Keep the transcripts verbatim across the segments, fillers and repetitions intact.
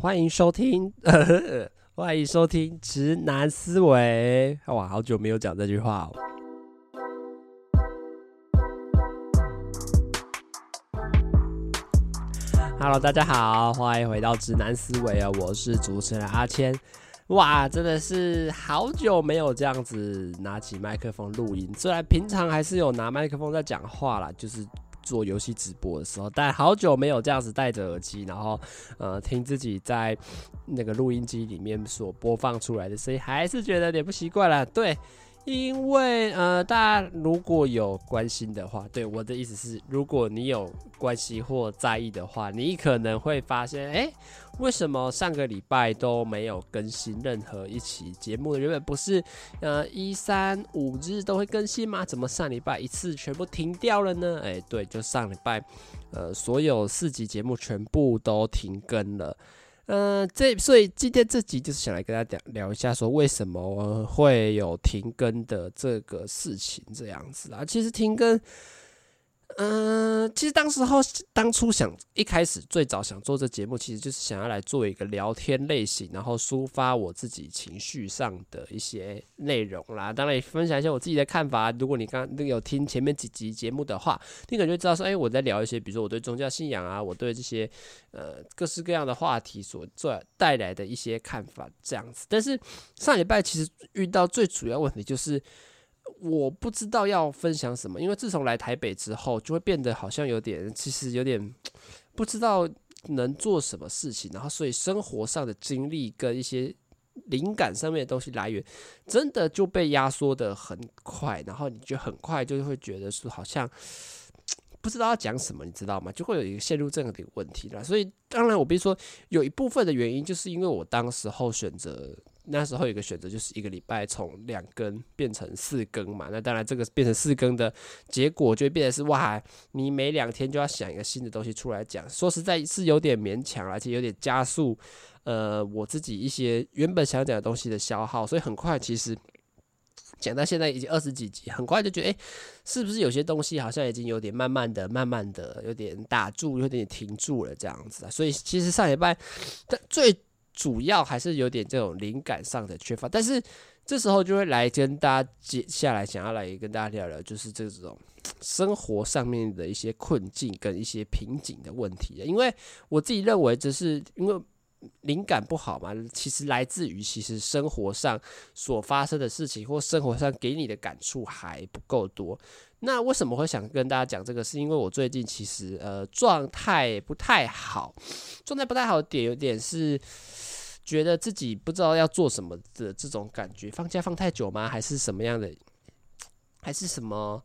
欢迎收听，呵呵欢迎收听《直男思维》。哇，好久没有讲这句话哦。Hello， 大家好，欢迎回到《直男思维》哦，我是主持人阿谦。哇，真的是好久没有这样子拿起麦克风录音，虽然平常还是有拿麦克风在讲话啦，就是做游戏直播的时候，但好久没有这样子戴着耳机，然后呃听自己在那个录音机里面所播放出来的声音，还是觉得有点不习惯啦。对，因为呃大家如果有关心的话，对，我的意思是，如果你有关心或在意的话，你可能会发现，哎，为什么上个礼拜都没有更新任何一期节目？原本不是呃一三五日都会更新吗？怎么上礼拜一次全部停掉了呢？哎，对，就上礼拜呃所有四集节目全部都停更了。嗯、呃，这所以今天这集就是想来跟大家聊一下，说为什么会有停更的这个事情这样子啊？其实停更，嗯、呃，其实当时候当初想一开始最早想做这节目，其实就是想要来做一个聊天类型，然后抒发我自己情绪上的一些内容啦。当然也分享一下我自己的看法。如果你刚刚有听前面几集节目的话，你可能就知道说，哎、欸，我在聊一些，比如说我对宗教信仰啊，我对这些。呃，各式各样的话题所带来的一些看法，这样子。但是上礼拜其实遇到最主要问题就是，我不知道要分享什么，因为自从来台北之后，就会变得好像有点，其实有点不知道能做什么事情，然后所以生活上的经历跟一些灵感上面的东西来源，真的就被压缩的很快，然后你就很快就会觉得说好像。不知道要讲什么，你知道吗？就会有一个陷入这样的问题啦。所以当然，我必须说有一部分的原因，就是因为我当时候选择那时候有一个选择，就是一个礼拜从两更变成四更嘛。那当然，这个变成四更的结果，就会变成是哇，你每两天就要想一个新的东西出来讲。说实在，是有点勉强，而且有点加速呃我自己一些原本想讲的东西的消耗。所以很快，其实。讲到现在已经二十几集，很快就觉得，哎、欸，是不是有些东西好像已经有点慢慢的、慢慢的有点打住，有点停住了这样子啊？所以其实上礼拜，但最主要还是有点这种灵感上的缺乏。但是这时候就会来跟大家接下来想要来跟大家聊聊，就是这种生活上面的一些困境跟一些瓶颈的问题。因为我自己认为，只是因为。灵感不好嘛，其实来自于其实生活上所发生的事情，或生活上给你的感触还不够多。那为什么会想跟大家讲这个？是因为我最近其实呃状态不太好，状态不太好的点有点是觉得自己不知道要做什么的这种感觉。放假放太久吗？还是什么样的？还是什么？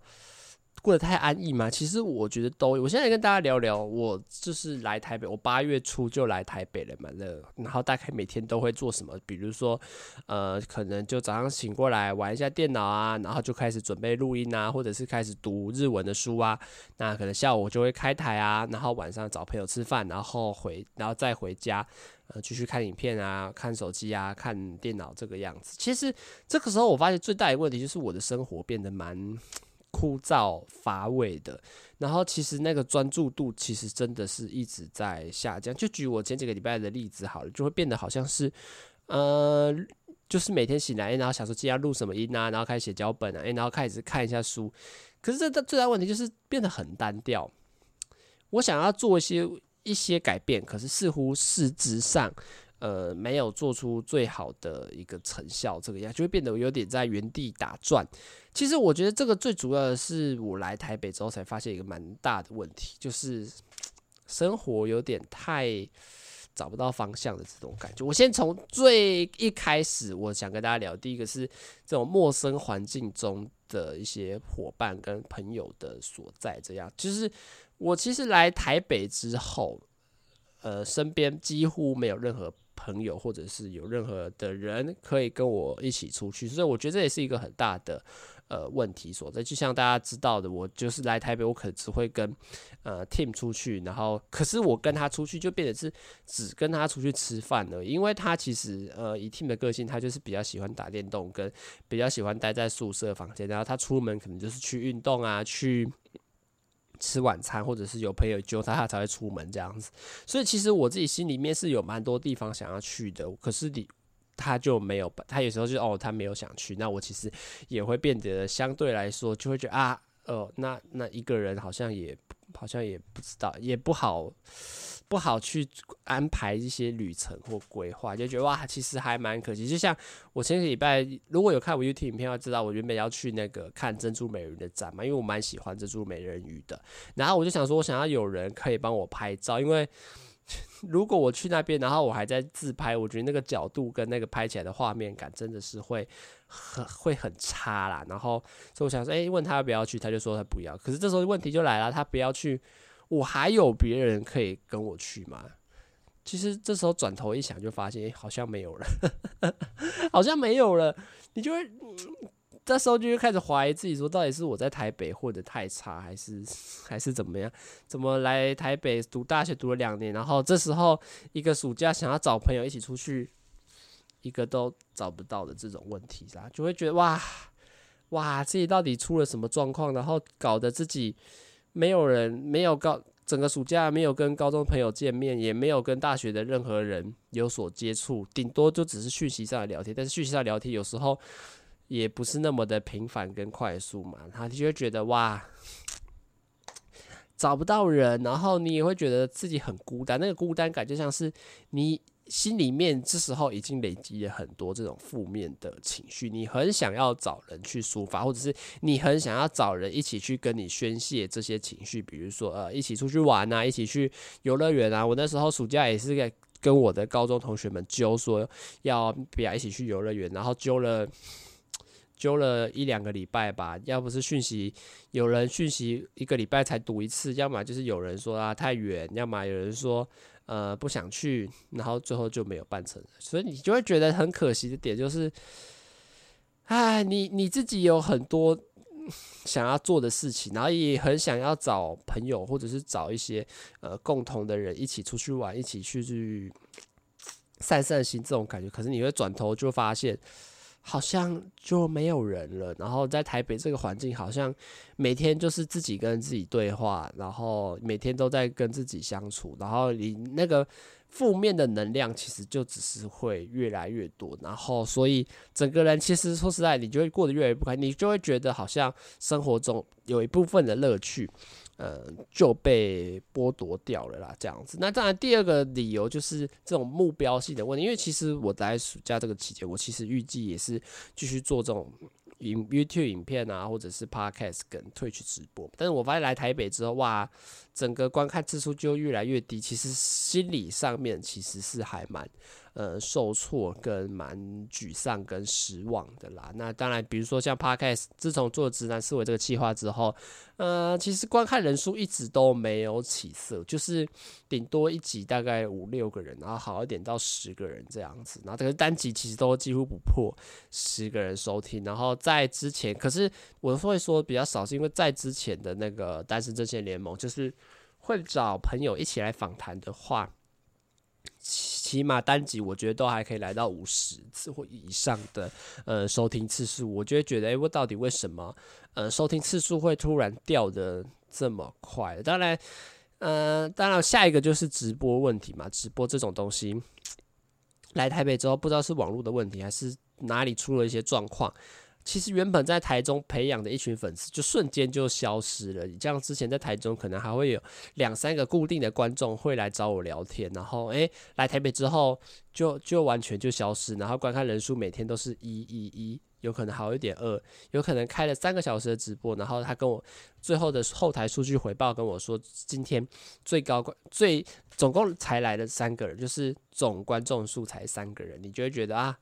过得太安逸吗？其实我觉得都。我现在跟大家聊聊，我就是来台北，我八月初就来台北了嘛，然后大概每天都会做什么，比如说，呃，可能就早上醒过来玩一下电脑啊，然后就开始准备录音啊，或者是开始读日文的书啊。那可能下午我就会开台啊，然后晚上找朋友吃饭，然后回，然后再回家。呃，继续看影片啊，看手机啊，看电脑这个样子。其实这个时候我发现最大的问题就是我的生活变得蛮。枯燥乏味的，然后其实那个专注度其实真的是一直在下降。就举我前几个礼拜的例子好了，就会变得好像是，呃，就是每天醒来，然后想说今天要录什么音啊，然后开始写脚本啊，然后开始看一下书。可是这最大问题就是变得很单调。我想要做一些一些改变，可是似乎实质上。呃，没有做出最好的一个成效，这个样就会变得有点在原地打转。其实我觉得这个最主要的是，我来台北之后才发现一个蛮大的问题，就是生活有点太找不到方向的这种感觉。我先从最一开始，我想跟大家聊，第一个是这种陌生环境中的一些伙伴跟朋友的所在，这样。就是我其实来台北之后，呃，身边几乎没有任何。朋友或者是有任何的人可以跟我一起出去，所以我觉得这也是一个很大的呃问题所在。就像大家知道的，我就是来台北，我可能只会跟呃 Tim 出去，然后可是我跟他出去就变得是只跟他出去吃饭而已，因为他其实呃以 Tim 的个性，他就是比较喜欢打电动，跟比较喜欢待在宿舍房间，然后他出门可能就是去运动啊，去。吃晚餐，或者是有朋友揪他，他才会出门这样子。所以其实我自己心里面是有蛮多地方想要去的，可是你他就没有，他有时候就哦，他没有想去，那我其实也会变得相对来说就会觉得啊，呃，那那一个人好像也好像也不知道，也不好不好去安排一些旅程或规划，就觉得哇，其实还蛮可惜。就像我前几礼拜，如果有看我 YouTube 影片，要知道我原本要去那个看珍珠美人鱼的展嘛，因为我蛮喜欢珍珠美人鱼的。然后我就想说，我想要有人可以帮我拍照，因为如果我去那边，然后我还在自拍，我觉得那个角度跟那个拍起来的画面感真的是会很会很差啦。然后所以我想说，哎、欸，问他要不要去，他就说他不要。可是这时候问题就来了，他不要去，我还有别人可以跟我去吗？其实这时候转头一想，就发现、欸、好像没有了，好像没有了，你就会。这时候就开始怀疑自己，说到底是我在台北混得太差，还是还是怎么样？怎么来台北读大学读了两年，然后这时候一个暑假想要找朋友一起出去，一个都找不到的这种问题啦，就会觉得哇哇自己到底出了什么状况，然后搞得自己没有人没有搞。整个暑假没有跟高中朋友见面，也没有跟大学的任何人有所接触，顶多就只是讯息上的聊天，但是讯息上的聊天有时候也不是那么的频繁跟快速嘛，他就会觉得哇，找不到人，然后你也会觉得自己很孤单，那个孤单感就像是你心里面这时候已经累积了很多这种负面的情绪，你很想要找人去抒发，或者是你很想要找人一起去跟你宣泄这些情绪，比如说呃一起出去玩啊，一起去游乐园啊，我那时候暑假也是在跟我的高中同学们揪说要不要一起去游乐园，然后揪了。揪了一两个礼拜吧，要不是讯息有人讯息一个礼拜才读一次，要么就是有人说啊太远，要么有人说呃不想去，然后最后就没有办成了。所以你就会觉得很可惜的点就是，哎，你你自己有很多想要做的事情，然后也很想要找朋友或者是找一些呃共同的人一起出去玩，一起去去散散心这种感觉。可是你会转头就发现。好像就没有人了，然后在台北这个环境，好像每天就是自己跟自己对话，然后每天都在跟自己相处，然后你那个负面的能量其实就只是会越来越多，然后所以整个人其实说实在，你就会过得越来越不开心，你就会觉得好像生活中有一部分的乐趣，呃，就被剥夺掉了啦，这样子。那当然，第二个理由就是这种目标性的问题，因为其实我在暑假这个期间，我其实预计也是继续做这种 YouTube 影片啊，或者是 Podcast 跟 Twitch 直播。但是我发现来台北之后，哇，整个观看次数就越来越低，其实心理上面其实是还蛮呃受挫跟蛮沮丧跟失望的啦。那当然，比如说像 Podcast， 自从做直男思维这个企划之后，呃，其实观看人数一直都没有起色，就是顶多一集大概五六个人，然后好一点到十个人这样子。然后这个单集其实都几乎不破十个人收听。然后在之前，可是我会说比较少，是因为在之前的那个单身阵线联盟，就是会找朋友一起来访谈的话，起码单集我觉得都还可以来到五十次或以上的呃收听次数，我就会觉得，哎、欸，我到底为什么呃收听次数会突然掉的这么快？当然，呃，当然下一个就是直播问题嘛，直播这种东西，来台北之后不知道是网络的问题还是哪里出了一些状况。其实原本在台中培养的一群粉丝，就瞬间就消失了。你像之前在台中，可能还会有两三个固定的观众会来找我聊天，然后哎、欸，来台北之后就就完全就消失，然后观看人数每天都是一一一，有可能好一点二，有可能开了三个小时的直播，然后他跟我最后的后台数据回报跟我说，今天最高最总共才来了三个人，就是总观众数才三个人，你就会觉得啊。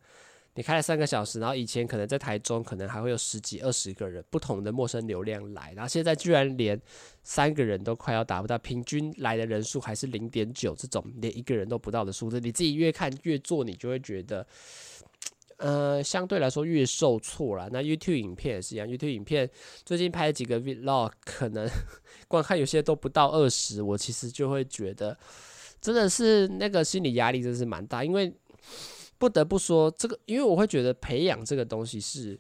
你开了三个小时，然后以前可能在台中可能还会有十几二十个人不同的陌生流量来，然后现在居然连三个人都快要达不到，平均来的人数还是 零点九 这种连一个人都不到的数字，你自己越看越做，你就会觉得呃相对来说越受挫啦。那 YouTube 影片也是一样， YouTube 影片最近拍了几个 Vlog， 可能观看有些都不到二十，我其实就会觉得真的是那个心理压力真是蛮大，因为不得不说，这个因为我会觉得培养这个东西是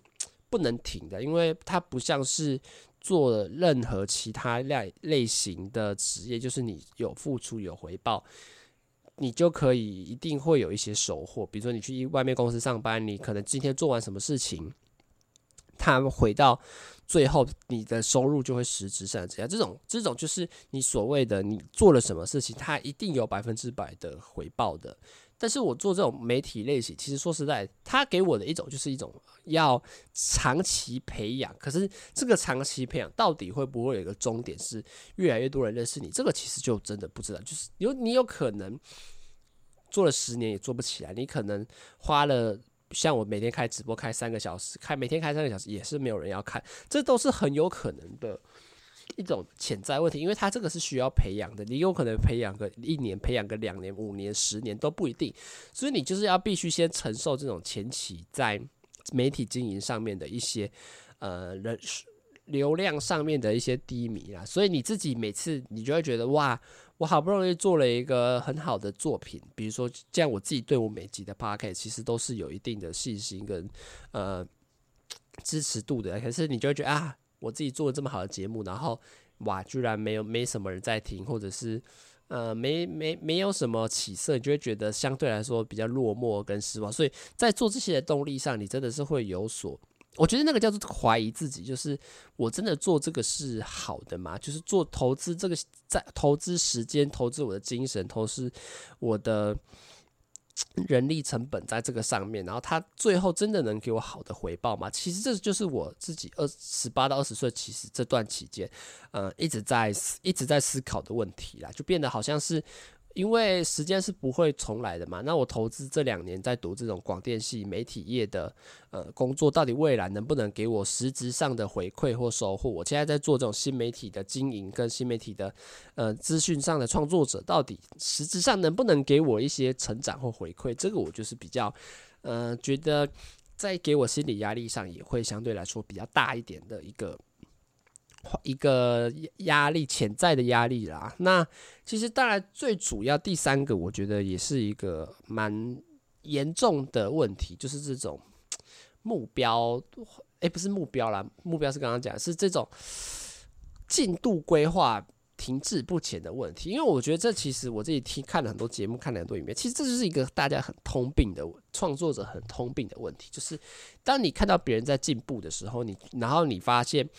不能停的，因为它不像是做了任何其他类类型的职业，就是你有付出有回报，你就可以一定会有一些收获。比如说你去外面公司上班，你可能今天做完什么事情，他回到最后你的收入就会实质上这样，这种这种就是你所谓的你做了什么事情，它一定有百分之百的回报的。但是我做这种媒体类型，其实说实在，它给我的一种就是一种要长期培养，可是这个长期培养到底会不会有一个终点是越来越多人认识你，这个其实就真的不知道。就是有你有可能做了十年也做不起来，你可能花了。像我每天开直播开三个小时，开每天开三个小时也是没有人要看，这都是很有可能的一种潜在问题，因为它这个是需要培养的，你有可能培养个一年，培养个两年、五年、十年都不一定，所以你就是要必须先承受这种前期在媒体经营上面的一些呃人流量上面的一些低迷啦，所以你自己每次你就会觉得哇，我好不容易做了一个很好的作品，比如说这样，我自己对我每集的 podcast 其实都是有一定的信心跟呃支持度的，可是你就会觉得啊，我自己做了这么好的节目，然后哇，居然没有没什么人在听，或者是呃没没没有什么起色，你就会觉得相对来说比较落寞跟失望，所以在做这些的动力上，你真的是会有所。我觉得那个叫做怀疑自己，就是我真的做这个是好的吗？就是做投资这个，在投资时间、投资我的精神、投资我的人力成本在这个上面，然后它最后真的能给我好的回报吗？其实这就是我自己二十八到二十岁，其实这段期间，呃，一直在一直在思考的问题啦，就变得好像是。因为时间是不会重来的嘛，那我投资这两年在读这种广电系媒体业的呃工作，到底未来能不能给我实质上的回馈或收获？我现在在做这种新媒体的经营跟新媒体的呃资讯上的创作者，到底实质上能不能给我一些成长或回馈？这个我就是比较呃觉得在给我心理压力上也会相对来说比较大一点的一个。一个压力，潜在的压力啦。那其实当然最主要第三个，我觉得也是一个蛮严重的问题，就是这种目标，哎，不是目标啦，目标是刚刚讲，是这种进度规划停滞不前的问题。因为我觉得这其实我自己听看了很多节目，看了很多影片，其实这就是一个大家很通病的创作者很通病的问题，就是当你看到别人在进步的时候，你然后你发现。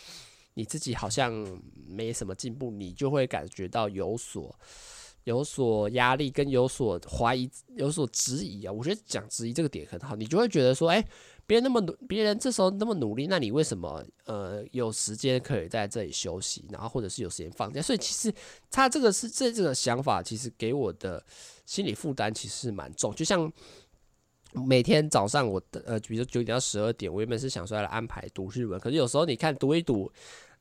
你自己好像没什么进步，你就会感觉到有所有所压力，跟有所怀疑、有所质疑啊。我觉得讲质疑这个点很好，你就会觉得说，哎、欸，别人那么努，别人这时候那么努力，那你为什么呃有时间可以在这里休息，然后或者是有时间放假？所以其实他这个是这这个想法，其实给我的心理负担其实蛮重，就像。每天早上我呃，比如说九点到十二点，我原本是想说来安排读日文，可是有时候你看读一读，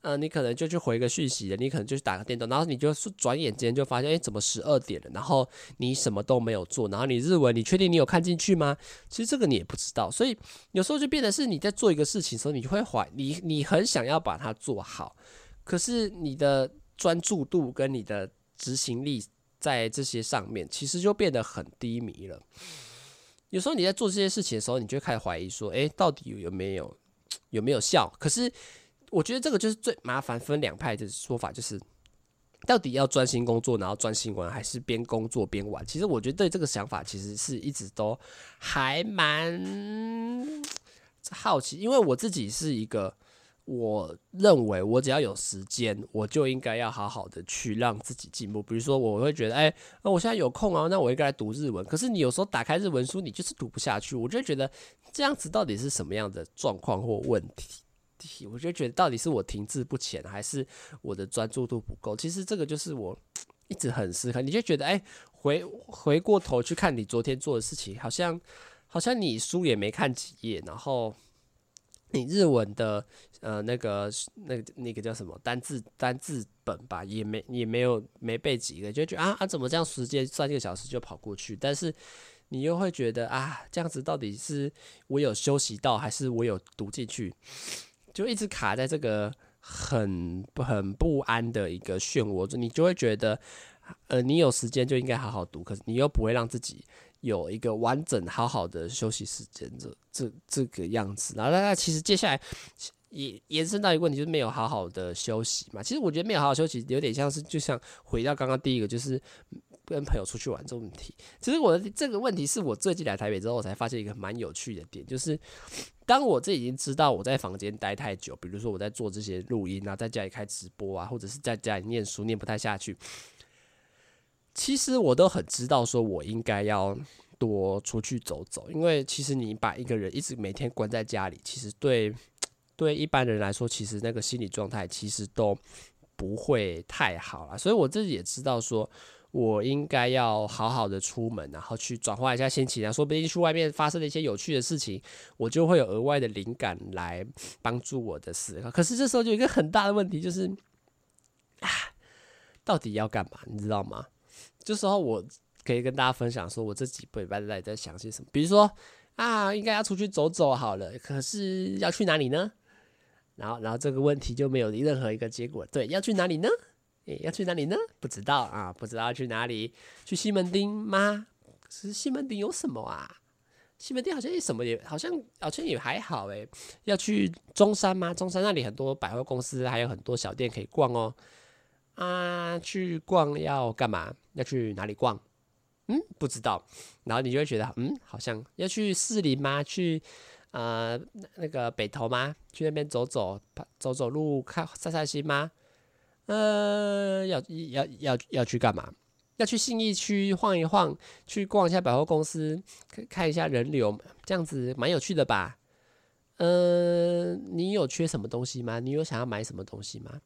呃，你可能就去回个讯息了，你可能就去打个电动，然后你就转眼间就发现，哎、欸，怎么十二点了？然后你什么都没有做，然后你日文，你确定你有看进去吗？其实这个你也不知道，所以有时候就变得是你在做一个事情的时候，你会怀你你很想要把它做好，可是你的专注度跟你的执行力在这些上面，其实就变得很低迷了。有时候你在做这些事情的时候，你就开始怀疑说，哎，到底有没有有没有效？可是我觉得这个就是最麻烦，分两派的说法，就是到底要专心工作，然后专心玩，还是边工作边玩？其实我觉得对这个想法，其实是一直都还蛮好奇，因为我自己是一个。我认为我只要有时间，我就应该要好好的去让自己进步。比如说，我会觉得，哎、欸，那我现在有空啊，那我应该来读日文。可是你有时候打开日文书，你就是读不下去。我就觉得这样子到底是什么样的状况或问题？我就觉得到底是我停滞不前，还是我的专注度不够？其实这个就是我一直很思考。你就觉得，哎、欸，回回过头去看你昨天做的事情，好像好像你书也没看几页，然后。你日文的呃那个那个那个叫什么单字单字本吧，也没也没有没背几个，就觉得啊啊怎么这样时间三个小时就跑过去，但是你又会觉得啊这样子到底是我有休息到还是我有读进去，就一直卡在这个很很不安的一个漩涡中，你就会觉得呃你有时间就应该好好读，可是你又不会让自己。有一个完整好好的休息时间，这这这个样子。然后，那其实接下来也延伸到一个问题，就是没有好好的休息嘛。其实我觉得没有好好休息，有点像是就像回到刚刚第一个，就是跟朋友出去玩这种问题。其实我的这个问题是我最近来台北之后，我才发现一个蛮有趣的点，就是当我自己已经知道我在房间待太久，比如说我在做这些录音啊，在家里开直播啊，或者是在家里念书念不太下去，其实我都很知道说我应该要多出去走走，因为其实你把一个人一直每天关在家里，其实对对一般人来说，其实那个心理状态其实都不会太好啦。所以我自己也知道说我应该要好好的出门，然后去转换一下心情啊，说不定去外面发生了一些有趣的事情，我就会有额外的灵感来帮助我的思考。可是这时候就有一个很大的问题，就是啊，到底要干嘛，你知道吗？这时候我可以跟大家分享说我这几个礼拜在在想些什么，比如说啊，应该要出去走走好了，可是要去哪里呢？然后，然后这个问题就没有任何一个结果。对，要去哪里呢？诶，要去哪里呢？不知道啊，不知道要去哪里？去西门町吗？可是西门町有什么啊？西门町好像也什么也好像好像也还好诶。要去中山吗？中山那里很多百货公司，还有很多小店可以逛哦。啊，去逛要干嘛？要去哪里逛？嗯，不知道。然后你就会觉得，嗯，好像要去士林吗？去呃那个北投吗？去那边走走，走走路，看散散心吗？呃，要要要要去干嘛？要去信义区晃一晃，去逛一下百货公司，看一下人流，这样子蛮有趣的吧？呃，你有缺什么东西吗？你有想要买什么东西吗？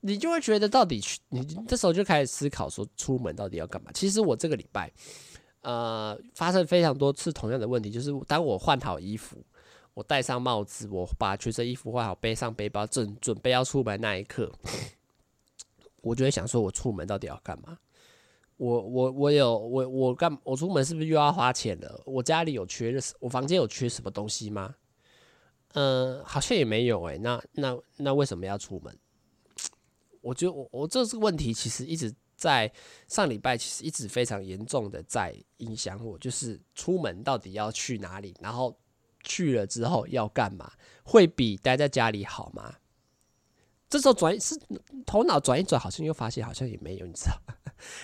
你就会觉得到底去，你这时候就开始思考说出门到底要干嘛。其实我这个礼拜，呃，发生非常多次同样的问题，就是当我换好衣服，我戴上帽子，我把全身衣服换好，背上背包，准准备要出门那一刻，我就会想说，我出门到底要干嘛？我我我有我我干我出门是不是又要花钱了？我家里有缺，我房间有缺什么东西吗？呃，好像也没有哎、欸，那那那为什么要出门？我觉得我我这个问题其实一直在上礼拜，其实一直非常严重的在影响我，就是出门到底要去哪里，然后去了之后要干嘛，会比待在家里好吗？这时候转是头脑转一转，好像又发现好像也没有，你知道，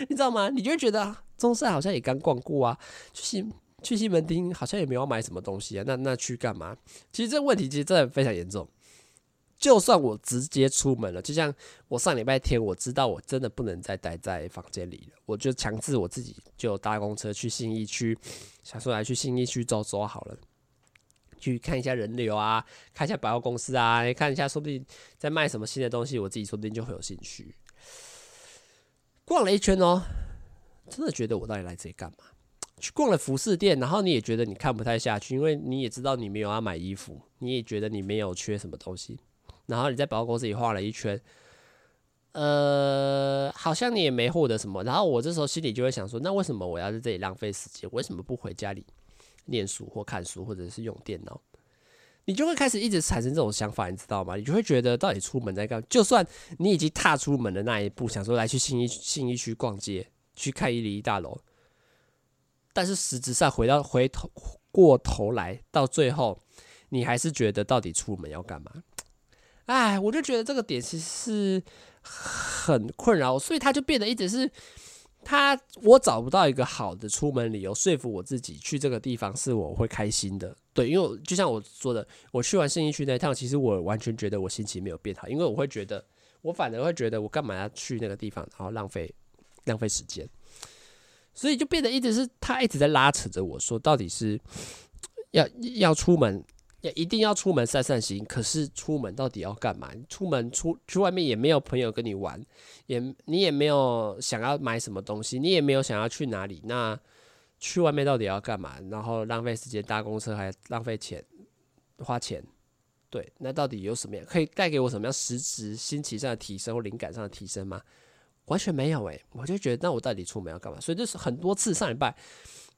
你知道吗？你就会觉得中山好像也刚逛过啊，去西去西门町好像也没有买什么东西啊，那那去干嘛？其实这个问题其实真的非常严重。就算我直接出门了，就像我上礼拜天，我知道我真的不能再待在房间里了，我就强制我自己就搭公车去信义区，想说来去信义区走走好了，去看一下人流啊，看一下百货公司啊，看一下说不定在卖什么新的东西，我自己说不定就会有兴趣。逛了一圈哦，真的觉得我到底来这里干嘛？去逛了服饰店，然后你也觉得你看不太下去，因为你也知道你没有要买衣服，你也觉得你没有缺什么东西。然后你在百货公司里晃了一圈，呃，好像你也没获得什么。然后我这时候心里就会想说，那为什么我要在这里浪费时间？为什么不回家里念书或看书，或者是用电脑？你就会开始一直产生这种想法，你知道吗？你就会觉得到底出门在干嘛？就算你已经踏出门的那一步，想说来去信义信义区逛街，去看一零一大楼，但是实质上回到回头过头来，到最后你还是觉得到底出门要干嘛？哎，我就觉得这个点其实是很困扰，所以他就变得一直是他，我找不到一个好的出门理由说服我自己去这个地方是我会开心的。对，因为就像我说的，我去完信义区那一趟，其实我完全觉得我心情没有变好，因为我会觉得，我反而会觉得我干嘛要去那个地方，然后浪费浪费时间，所以就变得一直是他一直在拉扯着我说，到底是要要出门。也一定要出门散散心，可是出门到底要干嘛？出门出去外面也没有朋友跟你玩，也你也没有想要买什么东西，你也没有想要去哪里。那去外面到底要干嘛？然后浪费时间搭公车，还浪费钱，花钱。对，那到底有什么样可以带给我什么样实质心情上的提升或灵感上的提升吗？完全没有诶、欸，我就觉得那我到底出门要干嘛？所以就是很多次上礼拜，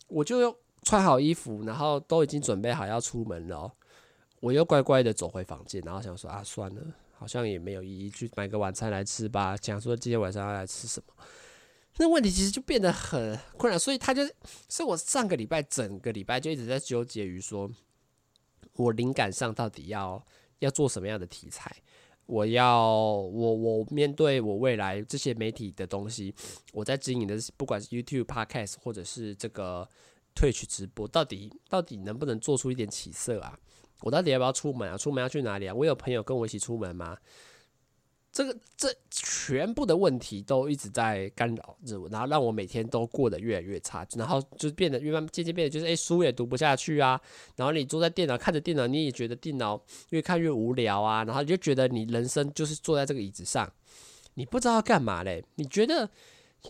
我就又穿好衣服，然后都已经准备好要出门了、喔。我又乖乖的走回房间，然后想说啊，算了，好像也没有意义，去买个晚餐来吃吧。想说今天晚上要来吃什么，那问题其实就变得很困难，所以他就，所以我上个礼拜整个礼拜就一直在纠结于说，我灵感上到底要要做什么样的题材，我要我我面对我未来这些媒体的东西，我在经营的不管是 YouTube、Podcast 或者是这个 Twitch 直播，到底到底能不能做出一点起色啊？我到底要不要出门啊？出门要去哪里啊？我有朋友跟我一起出门吗？这个这全部的问题都一直在干扰着我，然后让我每天都过得越来越差，然后就变得越慢，渐渐变得就是哎，书也读不下去啊。然后你坐在电脑看着电脑，你也觉得电脑越看越无聊啊。然后你就觉得你人生就是坐在这个椅子上，你不知道要干嘛嘞。你觉得，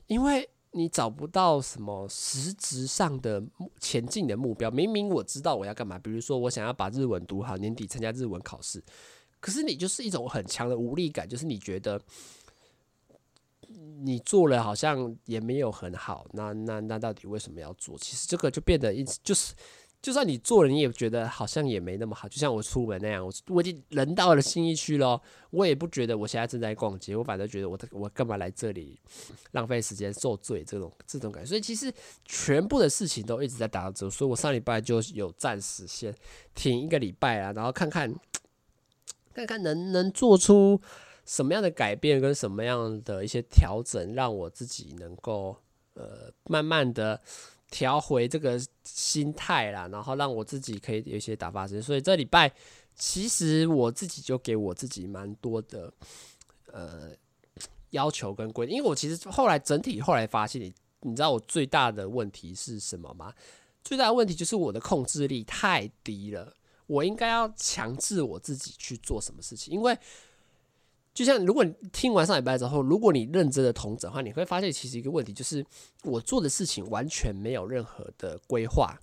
因为你找不到什么实质上的前进的目标。明明我知道我要干嘛，比如说我想要把日文读好，年底参加日文考试。可是你就是一种很强的无力感，就是你觉得你做了好像也没有很好，那那那到底为什么要做？其实这个就变得一直就是，就算你做了，你也觉得好像也没那么好。就像我出门那样，我我已经人到了信义区了，我也不觉得我现在正在逛街，我反正觉得我我干嘛来这里浪费时间受罪这种这种感觉。所以其实全部的事情都一直在打折，所以我上礼拜就有暂时先停一个礼拜啊，然后看看。看看能能做出什么样的改变跟什么样的一些调整，让我自己能够呃慢慢的调回这个心态啦，然后让我自己可以有一些打发时间。所以这礼拜其实我自己就给我自己蛮多的呃要求跟规定，因为我其实后来整体后来发现，你你知道我最大的问题是什么吗？最大的问题就是我的控制力太低了。我应该要强制我自己去做什么事情，因为就像如果你听完上礼拜之后，如果你认真的统整的话，你会发现其实一个问题就是我做的事情完全没有任何的规划，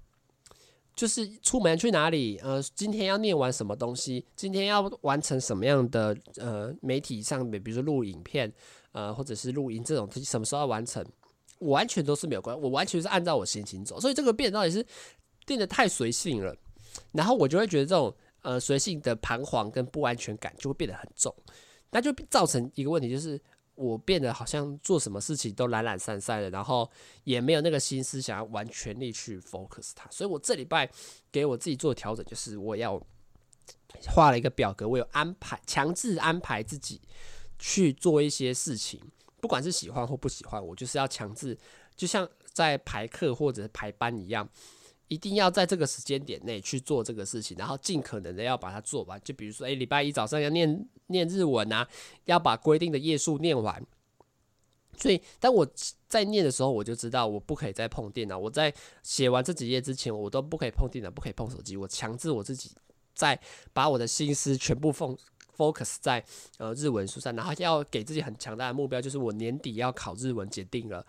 就是出门去哪里，呃，今天要念完什么东西，今天要完成什么样的呃媒体上面，比如说录影片，呃，或者是录音这种东西，什么时候要完成，我完全都是没有关，我完全是按照我心情走，所以这个变到底是变得太随性了。然后我就会觉得这种呃随性的彷徨跟不安全感就会变得很重，那就造成一个问题，就是我变得好像做什么事情都懒懒散散的，然后也没有那个心思想要完全力去 focus 它。所以我这礼拜给我自己做调整，就是我要画了一个表格，我有安排，强制安排自己去做一些事情，不管是喜欢或不喜欢，我就是要强制，就像在排课或者排班一样。一定要在这个时间点内去做这个事情，然后尽可能的要把它做完。就比如说，哎，礼拜一早上要念念日文啊，要把规定的页数念完。所以，当我在念的时候，我就知道我不可以再碰电脑。我在写完这几页之前，我都不可以碰电脑，不可以碰手机。我强制我自己在把我的心思全部放。focus 在呃日文书上，然后要给自己很强大的目标，就是我年底要考日文检定了。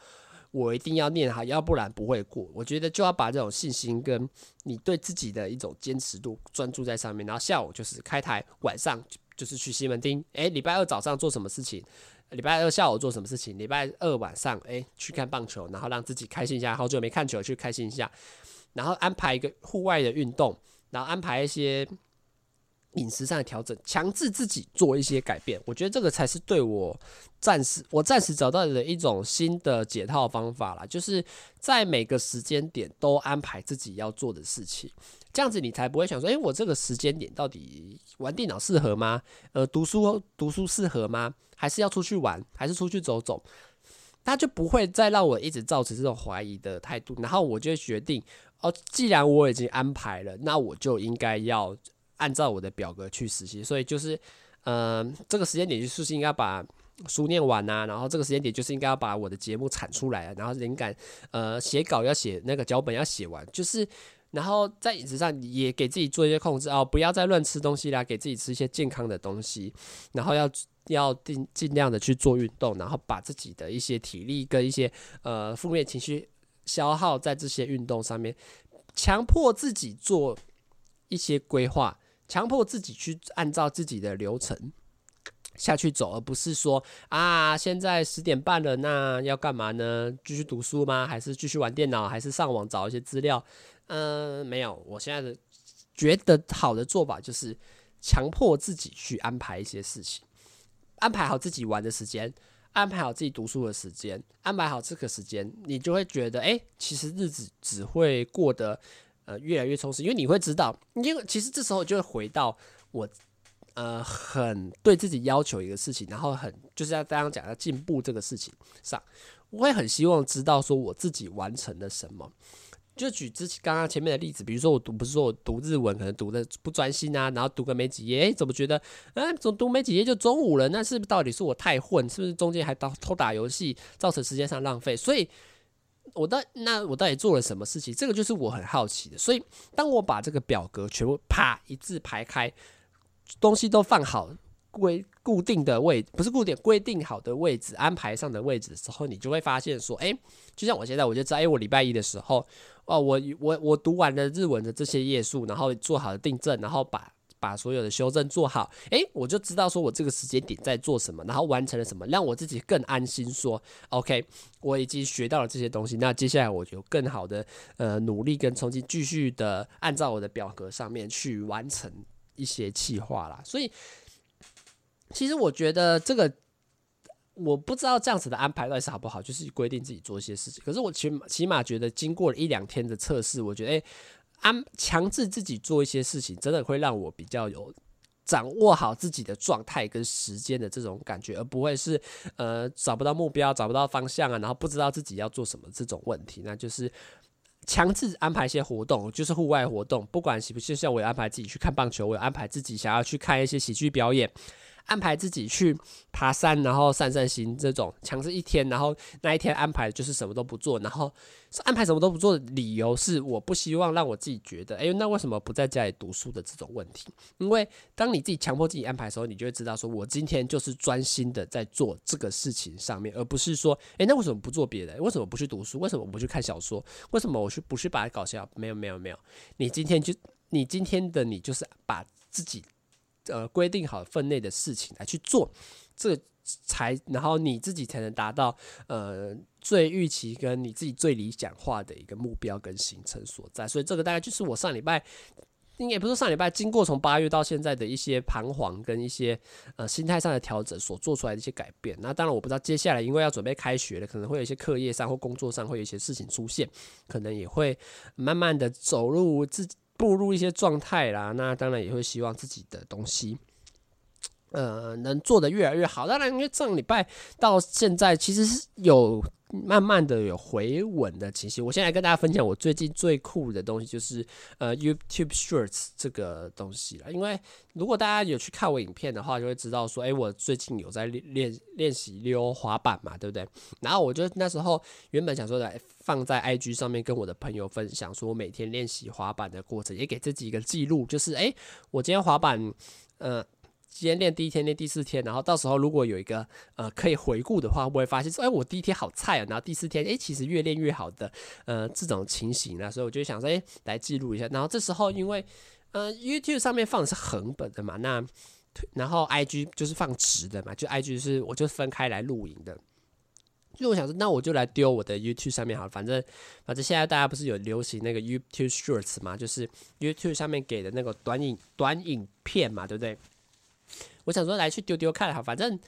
我一定要念好，要不然不会过。我觉得就要把这种信心跟你对自己的一种坚持度专注在上面，然后下午就是开台，晚上就是去西门町。哎，礼拜二早上做什么事情？礼拜二下午做什么事情？礼拜二晚上哎去看棒球，然后让自己开心一下。好久没看球，去开心一下。然后安排一个户外的运动，然后安排一些饮食上的调整，强制自己做一些改变。我觉得这个才是对我暂时我暂时找到的一种新的解套方法啦，就是在每个时间点都安排自己要做的事情，这样子你才不会想说，哎、欸，我这个时间点到底玩电脑适合吗？呃，读书读书适合吗？还是要出去玩？还是出去走走？他就不会再让我一直造成这种怀疑的态度，然后我就会决定，哦，既然我已经安排了，那我就应该要。按照我的表格去实习，所以就是，呃，这个时间点就是应该把书念完啊，然后这个时间点就是应该要把我的节目产出来，然后灵感，呃，写稿要写，那个脚本要写完，就是，然后在饮食上也给自己做一些控制哦，不要再乱吃东西啦，给自己吃一些健康的东西，然后要要尽尽量的去做运动，然后把自己的一些体力跟一些呃负面情绪消耗在这些运动上面，强迫自己做一些规划。强迫自己去按照自己的流程下去走，而不是说啊，现在十点半了，那要干嘛呢？继续读书吗？还是继续玩电脑？还是上网找一些资料？嗯、呃，没有。我现在的觉得好的做法就是强迫自己去安排一些事情，安排好自己玩的时间，安排好自己读书的时间，安排好这个时间，你就会觉得，哎、欸，其实日子只会过得。呃，越来越充实，因为你会知道，因为其实这时候就会回到我呃很对自己要求一个事情，然后很就是要刚刚讲要进步这个事情上，我会很希望知道说我自己完成了什么。就举之前刚刚前面的例子，比如说我读不是说我读日文可能读的不专心啊，然后读个没几页，怎么觉得哎、欸，总读没几页就中午了，那是不是到底是我太混，是不是中间还偷打游戏，造成时间上浪费？所以我到那我到底做了什么事情？这个就是我很好奇的。所以当我把这个表格全部啪一字排开，东西都放好规固定的位，不是固定规定好的位置，安排上的位置的时候，你就会发现说，哎、欸，就像我现在我就知道，哎、欸，我礼拜一的时候，哦，我我我读完了日文的这些页数，然后做好了订正，然后把把所有的修正做好，哎、欸，我就知道说我这个时间点在做什么，然后完成了什么，让我自己更安心说 ，OK， 我已经学到了这些东西，那接下来我就更好的呃努力跟冲劲，继续的按照我的表格上面去完成一些企划啦。所以其实我觉得这个我不知道这样子的安排到底是好不好，就是规定自己做一些事情。可是我起码起码觉得经过了一两天的测试，我觉得哎、欸，安强制自己做一些事情，真的会让我比较有掌握好自己的状态跟时间的这种感觉，而不会是呃找不到目标、找不到方向啊，然后不知道自己要做什么这种问题，那就是。强制安排一些活动，就是户外活动，不管是不是像我有安排自己去看棒球，我有安排自己想要去看一些喜剧表演，安排自己去爬山，然后散散心这种强制一天，然后那一天安排就是什么都不做，然后安排什么都不做的理由是我不希望让我自己觉得，哎，那为什么不在家里读书的这种问题？因为当你自己强迫自己安排的时候，你就会知道说，我今天就是专心的在做这个事情上面，而不是说，哎，那为什么不做别的？为什么不去读书？为什么不去看小说？为什么我去不去把它搞笑？没有没有没有，你今天就你今天的你就是把自己。呃，规定好分内的事情来去做，这才然后你自己才能达到呃最预期跟你自己最理想化的一个目标跟行程所在。所以这个大概就是我上礼拜，应该不是上礼拜，经过从八月到现在的一些彷徨跟一些呃心态上的调整所做出来的一些改变。那当然我不知道接下来，因为要准备开学了，可能会有一些课业上或工作上会有一些事情出现，可能也会慢慢的走入自己。步入一些状态啦，那当然也会希望自己的东西，呃，能做得越来越好。当然，因为上礼拜到现在其实是有慢慢的有回稳的情形。我现在跟大家分享我最近最酷的东西，就是呃 YouTube Shorts 这个东西啦。因为如果大家有去看我影片的话，就会知道说，哎、欸，我最近有在练练习溜滑板嘛，对不对？然后我就那时候原本想说来放在 I G 上面跟我的朋友分享，说我每天练习滑板的过程，也给自己一个记录，就是哎、欸，我今天滑板，呃。今天练第一天，练第四天，然后到时候如果有一个呃可以回顾的话，我会发现说，哎、欸，我第一天好菜啊，然后第四天，哎、欸，其实越练越好的呃这种情形啊，所以我就想说，哎、欸，来记录一下。然后这时候因为呃 YouTube 上面放的是横本的嘛，那然后 I G 就是放直的嘛，就 I G 是我就分开来录影的。就我想说，那我就来丢我的 YouTube 上面好了，反正反正现在大家不是有流行那个 YouTube Shorts 嘛，就是 YouTube 上面给的那个短影短影片嘛，对不对？我想说来去丢丢看哈，反正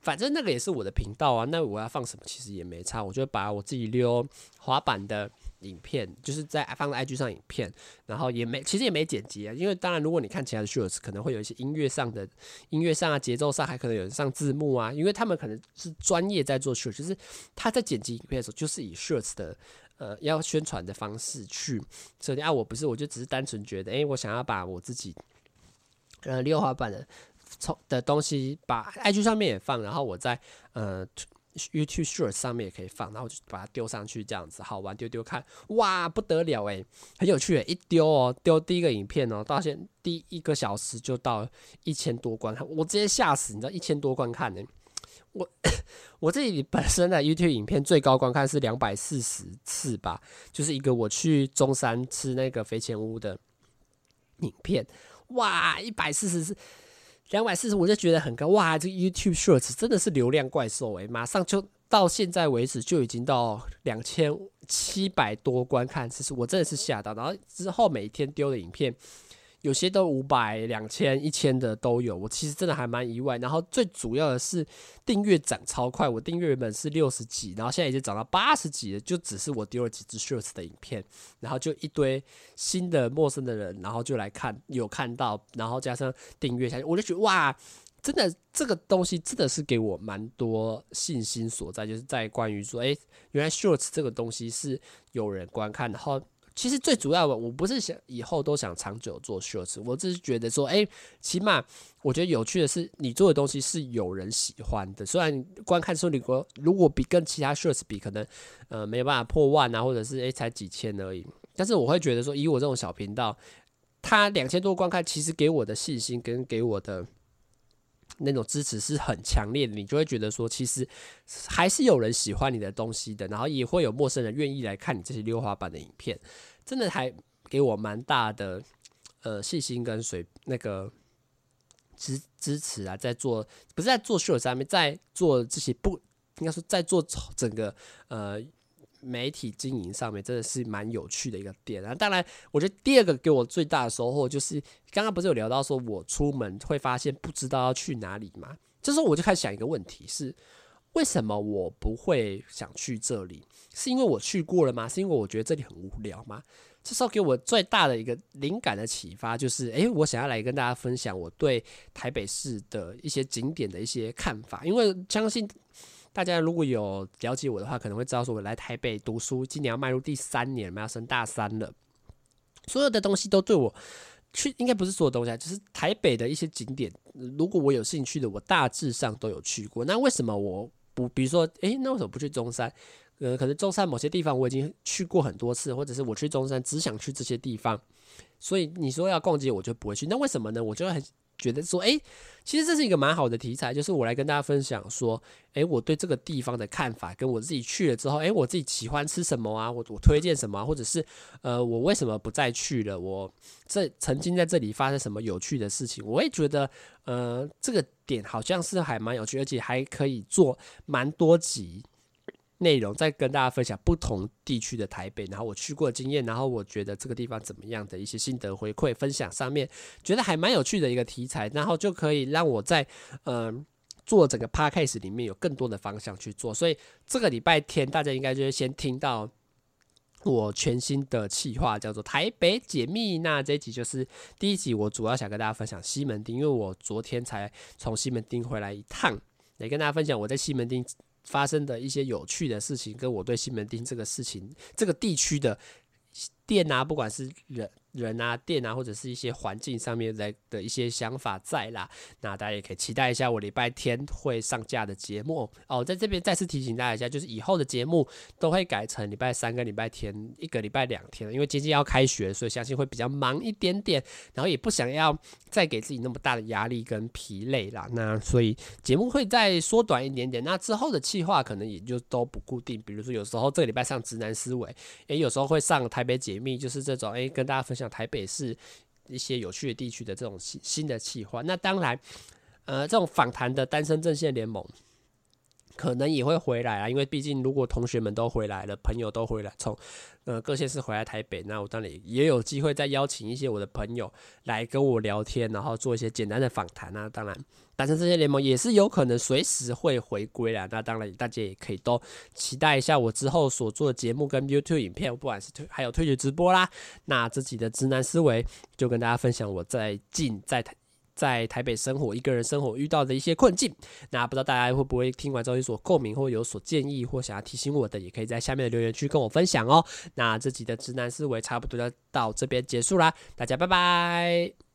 反正那个也是我的频道啊，那我要放什么其实也没差，我就把我自己溜滑板的影片，就是在放在 I G 上影片，然后也没其实也没剪辑啊，因为当然如果你看其他的 shorts 可能会有一些音乐上的音乐上啊节奏上，还可能有人上字幕啊，因为他们可能是专业在做 shorts， 就是他在剪辑影片的时候就是以 shorts 的。呃，要宣传的方式去，所以啊，我不是，我就只是单纯觉得，哎、欸，我想要把我自己，呃，溜滑板的的东西，把 I G 上面也放，然后我在呃 YouTube Shorts 上面也可以放，然后就把它丢上去，这样子好玩，丢丢看，哇，不得了哎、欸，很有趣哎、欸，一丢哦，丢第一个影片哦，到现第一个小时就到一千多观看，我直接吓死，你知道一千多观看呢、欸。我我自己本身的 YouTube 影片最高观看是两百四十次吧，就是一个我去中山吃那个肥前屋的影片，哇，一百四十次，两百四十，我就觉得很高，哇，这 YouTube Shorts 真的是流量怪兽哎、欸，马上就到现在为止就已经到两千七百多观看次数，我真的是吓到，然后之后每天丢的影片。有些都五百、两千、一千的都有，我其实真的还蛮意外。然后最主要的是订阅涨超快，我订阅原本是六十几，然后现在已经涨到八十几了，就只是我丢了几支 shorts 的影片，然后就一堆新的陌生的人，然后就来看，有看到，然后加上订阅下去，我就觉得哇。真的，这个东西真的是给我蛮多信心所在，就是在关于说，哎、欸，原来 shorts 这个东西是有人观看。然后，其实最主要的，我不是想以后都想长久做 shorts， 我只是觉得说，哎、欸，起码我觉得有趣的是，你做的东西是有人喜欢的。虽然观看数，你如果比跟其他 shorts 比，可能呃没有办法破万啊，或者是哎、欸、才几千而已。但是我会觉得说，以我这种小频道，它两千多观看，其实给我的信心跟给我的。那种支持是很强烈的，你就会觉得说，其实还是有人喜欢你的东西的，然后也会有陌生人愿意来看你这些溜滑板的影片，真的还给我蛮大的呃信心跟水那个支支持啊，在做不是在做 shorts 上面，在做这些不应该说在做整个呃。媒体经营上面真的是蛮有趣的一个点啊！当然，我觉得第二个给我最大的收获就是，刚刚不是有聊到说我出门会发现不知道要去哪里嘛？这时候我就开始想一个问题是：为什么我不会想去这里？是因为我去过了吗？是因为我觉得这里很无聊吗？这时候给我最大的一个灵感的启发就是，哎，我想要来跟大家分享我对台北市的一些景点的一些看法，因为相信。大家如果有了解我的话，可能会知道说我来台北读书，今年要迈入第三年，要升大三了。所有的东西都对我去，应该不是所有东西啊，就是台北的一些景点，如果我有兴趣的，我大致上都有去过。那为什么我不，比如说，哎、欸，那为什么不去中山？呃，可能中山某些地方我已经去过很多次，或者是我去中山只想去这些地方，所以你说要逛街，我就不会去。那为什么呢？我就很。觉得说，哎、欸，其实这是一个蛮好的题材，就是我来跟大家分享说，哎、欸，我对这个地方的看法，跟我自己去了之后，哎、欸，我自己喜欢吃什么啊，我我推荐什么、啊，或者是呃，我为什么不再去了？我这曾经在这里发生什么有趣的事情？我也觉得，呃，这个点好像是还蛮有趣，而且还可以做蛮多集内容，再跟大家分享不同地区的台北，然后我去过的经验，然后我觉得这个地方怎么样的一些心得回馈分享上面，觉得还蛮有趣的一个题材，然后就可以让我在呃做整个 podcast 里面有更多的方向去做，所以这个礼拜天大家应该就会先听到我全新的企划叫做台北解密。那这一集就是第一集，我主要想跟大家分享西门町，因为我昨天才从西门町回来一趟，来跟大家分享我在西门町。发生的一些有趣的事情，跟我对西门町这个事情、这个地区的店啊，不管是人人啊、店啊，或者是一些环境上面来的一些想法在啦。那大家也可以期待一下我礼拜天会上架的节目哦。在这边再次提醒大家一下，就是以后的节目都会改成礼拜三跟礼拜天，一个礼拜两天，因为接近要开学，所以相信会比较忙一点点，然后也不想要再给自己那么大的压力跟疲累啦。那所以节目会再缩短一点点。那之后的企划可能也就都不固定，比如说有时候这个礼拜上直男思维，也有时候会上台北解密，就是这种哎、欸、跟大家分享。像台北市一些有趣的地区的这种新的企划，那当然，呃，这种访谈的单身阵线联盟可能也会回来啦，因为毕竟如果同学们都回来了，朋友都回来，从呃各县市回来台北，那我当然也有机会再邀请一些我的朋友来跟我聊天，然后做一些简单的访谈啊。当然，单身阵线联盟也是有可能随时会回归啦。那当然，大家也可以都期待一下我之后所做的节目跟 YouTube 影片，不管是还有推特直播啦。那这集的直男思维就跟大家分享我在近在。在台北生活，一个人生活遇到的一些困境，那不知道大家会不会听完之后有所共鸣，或有所建议，或想要提醒我的，也可以在下面的留言区跟我分享哦。那这集的直男思维差不多就到这边结束啦，大家拜拜。